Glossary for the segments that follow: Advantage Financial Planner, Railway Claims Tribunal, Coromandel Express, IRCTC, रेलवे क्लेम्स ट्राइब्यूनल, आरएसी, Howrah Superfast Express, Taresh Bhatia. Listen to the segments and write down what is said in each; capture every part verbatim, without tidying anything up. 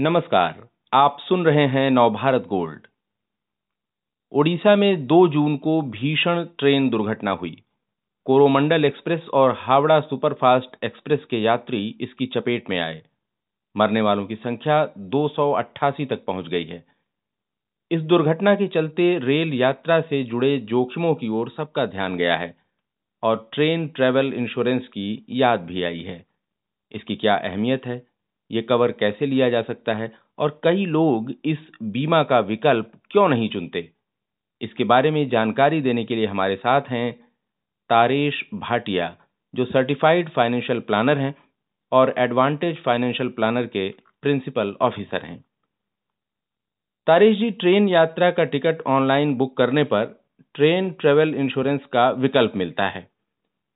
नमस्कार, आप सुन रहे हैं नवभारत गोल्ड। ओडिशा में दो जून को भीषण ट्रेन दुर्घटना हुई। कोरोमंडल एक्सप्रेस और हावड़ा सुपरफास्ट एक्सप्रेस के यात्री इसकी चपेट में आए। मरने वालों की संख्या दो सौ अट्ठासी तक पहुंच गई है। इस दुर्घटना के चलते रेल यात्रा से जुड़े जोखिमों की ओर सबका ध्यान गया है और ट्रेन ट्रैवल इंश्योरेंस की याद भी आई है। इसकी क्या अहमियत है, ये कवर कैसे लिया जा सकता है और कई लोग इस बीमा का विकल्प क्यों नहीं चुनते, इसके बारे में जानकारी देने के लिए हमारे साथ हैं तारेश भाटिया, जो सर्टिफाइड फाइनेंशियल प्लानर हैं और एडवांटेज फाइनेंशियल प्लानर के प्रिंसिपल ऑफिसर हैं। तारेश जी, ट्रेन यात्रा का टिकट ऑनलाइन बुक करने पर ट्रेन ट्रेवल इंश्योरेंस का विकल्प मिलता है।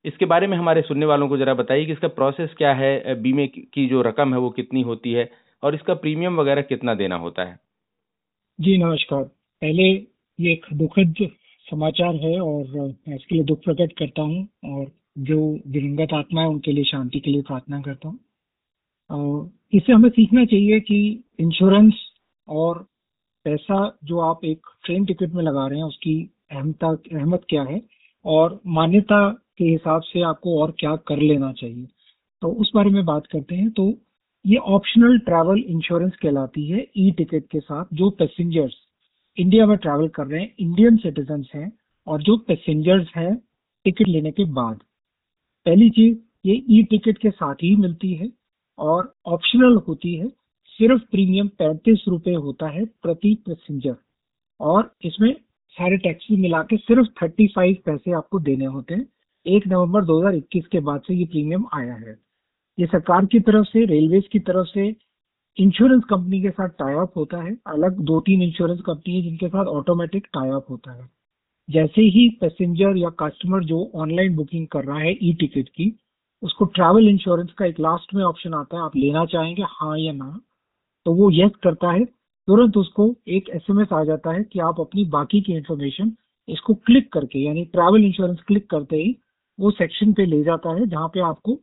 इसके बारे में हमारे सुनने वालों को जरा बताइए कि इसका प्रोसेस क्या है, बीमे की जो रकम है वो कितनी होती है और इसका प्रीमियम वगैरह कितना देना होता है। जी नमस्कार। पहले ये एक दुखद समाचार है और मैं इसके लिए दुख प्रकट करता हूँ और जो दिवंगत आत्मा है उनके लिए शांति के लिए प्रार्थना करता हूँ। इससे हमें सीखना चाहिए कि इंश्योरेंस और पैसा जो आप एक ट्रेन टिकट में लगा रहे हैं उसकी अहमता अहमियत क्या है और मान्यता के हिसाब से आपको और क्या कर लेना चाहिए, तो उस बारे में बात करते हैं। तो ये ऑप्शनल ट्रैवल इंश्योरेंस कहलाती है ई टिकट के साथ। जो पैसेंजर्स इंडिया में ट्रैवल कर रहे हैं, इंडियन सिटीजन्स हैं, और जो पैसेंजर्स हैं टिकट लेने के बाद पहली चीज ये ई टिकट के साथ ही मिलती है और ऑप्शनल होती है। सिर्फ प्रीमियम पैंतीस रुपये होता है प्रति पैसेंजर और इसमें सारे टैक्स मिला के सिर्फ थर्टी फाइव पैसे आपको देने होते हैं। एक नवंबर दो हज़ार इक्कीस के बाद से ये प्रीमियम आया है। ये सरकार की तरफ से, रेलवेज की तरफ से इंश्योरेंस कंपनी के साथ टाई अप होता है। अलग दो तीन इंश्योरेंस कंपनी है जिनके साथ ऑटोमेटिक टाई अप होता है। जैसे ही पैसेंजर या कस्टमर जो ऑनलाइन बुकिंग कर रहा है ई टिकट की, उसको ट्रैवल इंश्योरेंस का एक लास्ट में ऑप्शन आता है, आप लेना चाहेंगे हाँ या ना, तो वो यस करता है, तुरंत उसको एक एस एम एस आ जाता है कि आप अपनी बाकी की इंफॉर्मेशन इसको क्लिक करके, यानी ट्रैवल इंश्योरेंस क्लिक करते ही वो सेक्शन पे ले जाता है जहाँ पे आपको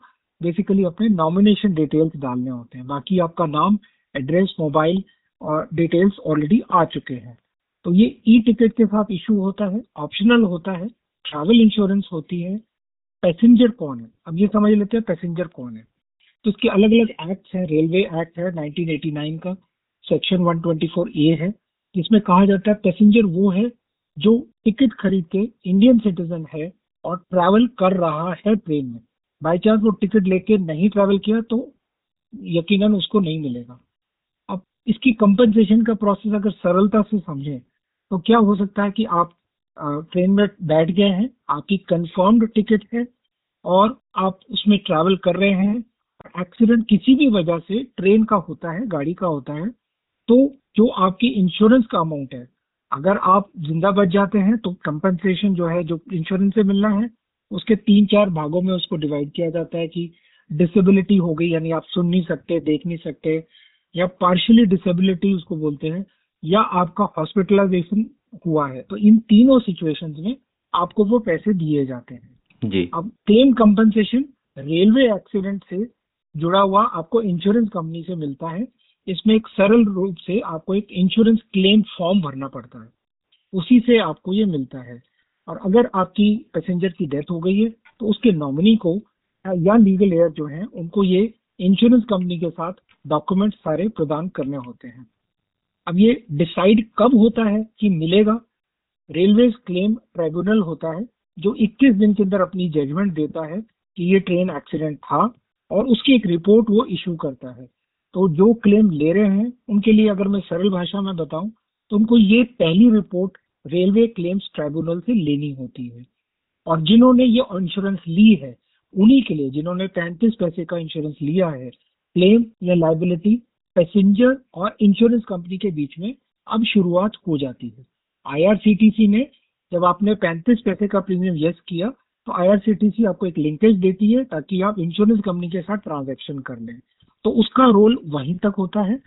बेसिकली अपने नॉमिनेशन डिटेल्स डालने होते हैं। बाकी आपका नाम, एड्रेस, मोबाइल और डिटेल्स ऑलरेडी आ चुके हैं। तो ये ई टिकट के साथ इशू होता है, ऑप्शनल होता है, ट्रैवल इंश्योरेंस होती है। पैसेंजर कौन है, अब ये समझ लेते हैं पैसेंजर कौन है। तो इसके अलग अलग एक्ट्स हैं। रेलवे एक्ट है नाइनटीन एटी नाइन का, section one twenty four A है, जिसमें कहा जाता है पैसेंजर वो है जो टिकट खरीद के इंडियन सिटीजन है और ट्रैवल कर रहा है ट्रेन में। बाई चांस वो टिकट लेके नहीं ट्रैवल किया तो यकीनन उसको नहीं मिलेगा। अब इसकी कंपनसेशन का प्रोसेस अगर सरलता से समझें तो क्या हो सकता है कि आप ट्रेन में बैठ गए हैं, आपकी कंफर्म्ड टिकट है और आप उसमें ट्रैवल कर रहे हैं, एक्सीडेंट किसी भी वजह से ट्रेन का होता है, गाड़ी का होता है, तो जो आपकी इंश्योरेंस का अमाउंट है, अगर आप जिंदा बच जाते हैं तो कंपनसेशन जो है जो इंश्योरेंस से मिलना है उसके तीन चार भागों में उसको डिवाइड किया जाता है कि डिसेबिलिटी हो गई, यानी आप सुन नहीं सकते, देख नहीं सकते, या पार्शियली डिसेबिलिटी उसको बोलते हैं, या आपका हॉस्पिटलाइजेशन हुआ है, तो इन तीनों सिचुएशंस में आपको वो पैसे दिए जाते हैं जी। अब क्लेम कंपनसेशन रेलवे एक्सीडेंट से जुड़ा हुआ आपको इंश्योरेंस कंपनी से मिलता है। इसमें एक सरल रूप से आपको एक इंश्योरेंस क्लेम फॉर्म भरना पड़ता है, उसी से आपको ये मिलता है। और अगर आपकी पैसेंजर की डेथ हो गई है तो उसके नॉमिनी को या लीगल हेयर जो है उनको ये इंश्योरेंस कंपनी के साथ डॉक्यूमेंट सारे प्रदान करने होते हैं। अब ये डिसाइड कब होता है कि मिलेगा, रेलवे क्लेम ट्राइब्यूनल होता है जो इक्कीस दिन के अंदर अपनी जजमेंट देता है कि ये ट्रेन एक्सीडेंट था और उसकी एक रिपोर्ट वो इशू करता है। तो जो क्लेम ले रहे हैं उनके लिए अगर मैं सरल भाषा में बताऊं तो उनको ये पहली रिपोर्ट रेलवे क्लेम्स ट्राइब्यूनल से लेनी होती है। और जिन्होंने ये इंश्योरेंस ली है उन्हीं के लिए, जिन्होंने पैंतीस पैसे का इंश्योरेंस लिया है, क्लेम या लाइबिलिटी पैसेंजर और इंश्योरेंस कंपनी के बीच में अब शुरुआत हो जाती है। आईआरसीटीसी ने, जब आपने पैंतीस पैसे का प्रीमियम यस किया तो आईआरसीटीसी आपको एक लिंकेज देती है ताकि आप इंश्योरेंस कंपनी के साथ ट्रांजैक्शन कर लें, तो उसका रोल वहीं तक होता है।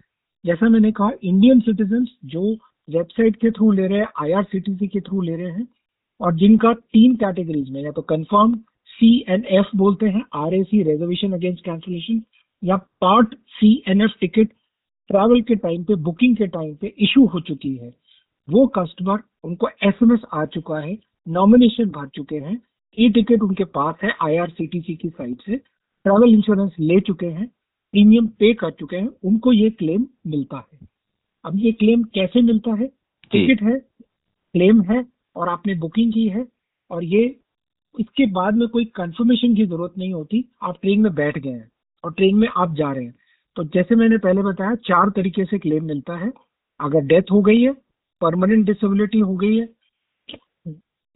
जैसा मैंने कहा, इंडियन सिटीजन जो वेबसाइट के थ्रू ले रहे हैं, आईआरसीटीसी के थ्रू ले रहे हैं, और जिनका तीन कैटेगरीज में, या तो कंफर्म सी एन एफ बोलते हैं, आरएसी, रिजर्वेशन अगेंस्ट कैंसिलेशन, या part C N F ticket travel के टाइम पे, बुकिंग के टाइम पे इशू हो चुकी है, वो कस्टमर उनको एसएमएस आ चुका है, नॉमिनेशन भर चुके हैं, ई टिकट उनके पास है आईआरसीटीसी की साइट से, ट्रैवल इंश्योरेंस ले चुके हैं, प्रीमियम पे कर चुके हैं, उनको ये क्लेम मिलता है। अब ये क्लेम कैसे मिलता है? टिकट है, क्लेम है और आपने बुकिंग की है और ये इसके बाद में कोई कंफर्मेशन की जरूरत नहीं होती। आप ट्रेन में बैठ गए हैं और ट्रेन में आप जा रहे हैं, तो जैसे मैंने पहले बताया चार तरीके से क्लेम मिलता है। अगर डेथ हो गई है, परमानेंट डिसेबिलिटी हो गई है,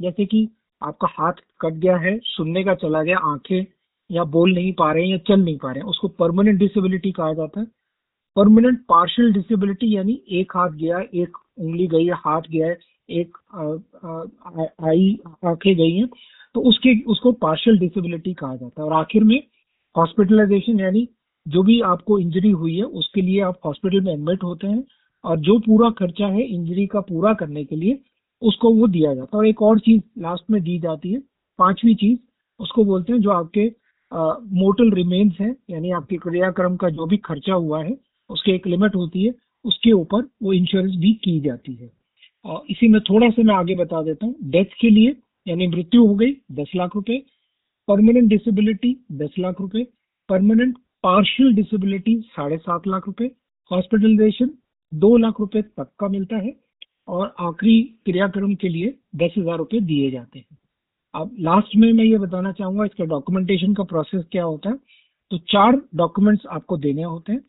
जैसे कि आपका हाथ कट गया है, सुनने का चला गया, आंखें या बोल नहीं पा रहे हैं या चल नहीं पा रहे हैं, उसको परमानेंट डिसेबिलिटी कहा जाता है। परमानेंट पार्शियल डिसेबिलिटी यानी एक हाथ गया, एक उंगली गई है, हाथ गया है, एक आई आंखें गई हैं, तो उसके उसको पार्शियल डिसेबिलिटी कहा जाता है। और आखिर में हॉस्पिटलाइजेशन यानी जो भी आपको इंजरी हुई है उसके लिए आप हॉस्पिटल में एडमिट होते हैं और जो पूरा खर्चा है इंजरी का पूरा करने के लिए उसको वो दिया जाता है। और एक और चीज लास्ट में दी जाती है, पांचवी चीज, उसको बोलते हैं जो आपके मोटल रिमेन्स है, यानी आपके क्रियाक्रम का जो भी खर्चा हुआ है उसकी एक लिमिट होती है, उसके ऊपर वो इंश्योरेंस भी की जाती है। और इसी में थोड़ा सा मैं आगे बता देता हूँ, डेथ के लिए यानी मृत्यु हो गई दस लाख रुपए, परमानेंट डिसेबिलिटी दस लाख रुपए, परमानेंट पार्शियल डिसेबिलिटी साढ़े सात लाख रुपए, हॉस्पिटलाइजेशन दो लाख रुपए तक का मिलता है और आखिरी क्रियाक्रम के लिए दस हजार रुपए दिए जाते हैं। अब लास्ट में मैं ये बताना चाहूंगा इसका डॉक्यूमेंटेशन का प्रोसेस क्या होता है। तो चार डॉक्यूमेंट्स आपको देने होते हैं।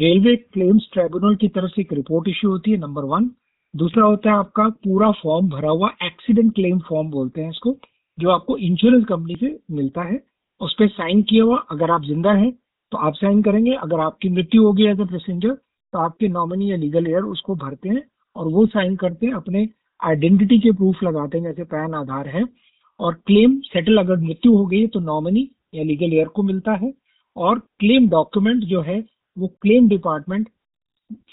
रेलवे क्लेम्स ट्राइब्यूनल की तरफ से एक रिपोर्ट इश्यू होती है, नंबर वन। दूसरा होता है आपका पूरा फॉर्म भरा हुआ, एक्सीडेंट क्लेम फॉर्म बोलते हैं इसको, जो आपको इंश्योरेंस कंपनी से मिलता है, उस पर साइन किया हुआ। अगर आप जिंदा हैं तो आप साइन करेंगे, अगर आपकी मृत्यु हो गई एज अ पैसेंजर तो आपके नॉमिनी या लीगल हेयर उसको भरते हैं और वो साइन करते हैं, अपने आइडेंटिटी के प्रूफ लगाते हैं जैसे पैन, आधार है। और क्लेम सेटल अगर मृत्यु हो गई है तो नॉमिनी या लीगल हेयर को मिलता है। और क्लेम डॉक्यूमेंट जो है वो क्लेम डिपार्टमेंट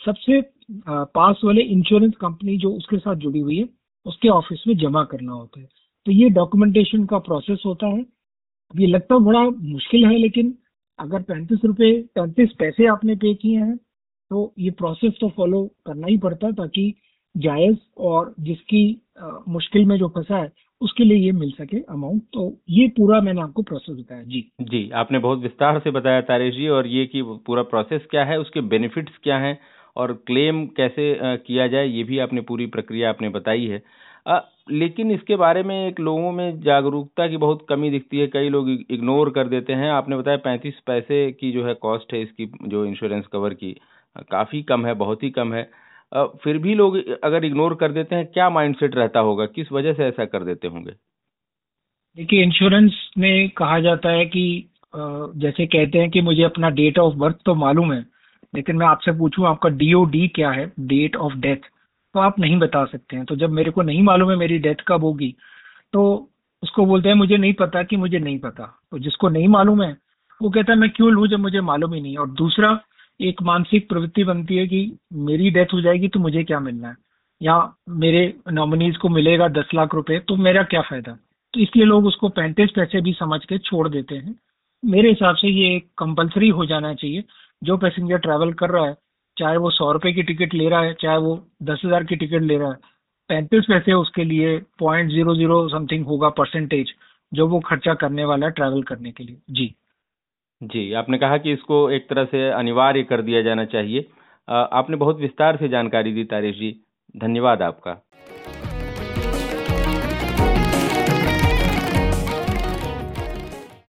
सबसे पास वाले इंश्योरेंस कंपनी जो उसके साथ जुड़ी हुई है उसके ऑफिस में जमा करना होता है। तो ये डॉक्यूमेंटेशन का प्रोसेस होता है। ये लगता बड़ा मुश्किल है, लेकिन अगर पैंतीस रुपये पैंतीस पैसे आपने पे किए हैं तो ये प्रोसेस तो फॉलो करना ही पड़ता है, ताकि जायज़ और जिसकी आ, मुश्किल में जो फंसा है उसके लिए ये मिल सके अमाउंट। तो ये पूरा मैंने आपको प्रोसेस बताया। जी जी, आपने बहुत विस्तार से बताया तारेश जी, और ये कि पूरा प्रोसेस क्या है, उसके बेनिफिट्स क्या हैं और क्लेम कैसे आ, किया जाए, ये भी आपने पूरी प्रक्रिया आपने बताई है। आ, लेकिन इसके बारे में एक लोगों में जागरूकता की बहुत कमी दिखती है, कई लोग इग्नोर कर देते हैं। आपने बताया पैंतीस पैसे की जो है कॉस्ट है इसकी, जो इंश्योरेंस कवर की, काफ़ी कम है, बहुत ही कम है, फिर भी लोग अगर इग्नोर कर देते हैं। क्या माइंडसेट रहता होगा, किस वजह से ऐसा कर देते होंगे? देखिए, इंश्योरेंस में कहा जाता है कि जैसे कहते हैं कि मुझे अपना डेट ऑफ बर्थ तो मालूम है, लेकिन मैं आपसे पूछूं आपका डीओडी क्या है, डेट ऑफ डेथ, तो आप नहीं बता सकते हैं। तो जब मेरे को नहीं मालूम है मेरी डेथ कब होगी तो उसको बोलते हैं मुझे नहीं पता कि मुझे नहीं पता। तो जिसको नहीं मालूम है वो कहता है मैं क्यों लूँ जब मुझे मालूम ही नहीं। और दूसरा एक मानसिक प्रवृत्ति बनती है कि मेरी डेथ हो जाएगी तो मुझे क्या मिलना है, या मेरे नॉमिनीज को मिलेगा दस लाख रुपए तो मेरा क्या फायदा। तो इसलिए लोग उसको पैंतीस पैसे भी समझ के छोड़ देते हैं। मेरे हिसाब से ये कंपलसरी हो जाना चाहिए। जो पैसेंजर ट्रैवल कर रहा है, चाहे वो सौ रुपए की टिकट ले रहा है, चाहे वो दस हजार की टिकट ले रहा है, पैंतीस पैसे उसके लिए पॉइंट जीरो जीरो समथिंग होगा परसेंटेज जो वो खर्चा करने वाला है ट्रैवल करने के लिए। जी जी, आपने कहा कि इसको एक तरह से अनिवार्य कर दिया जाना चाहिए। आपने बहुत विस्तार से जानकारी दी तारेश जी, धन्यवाद आपका।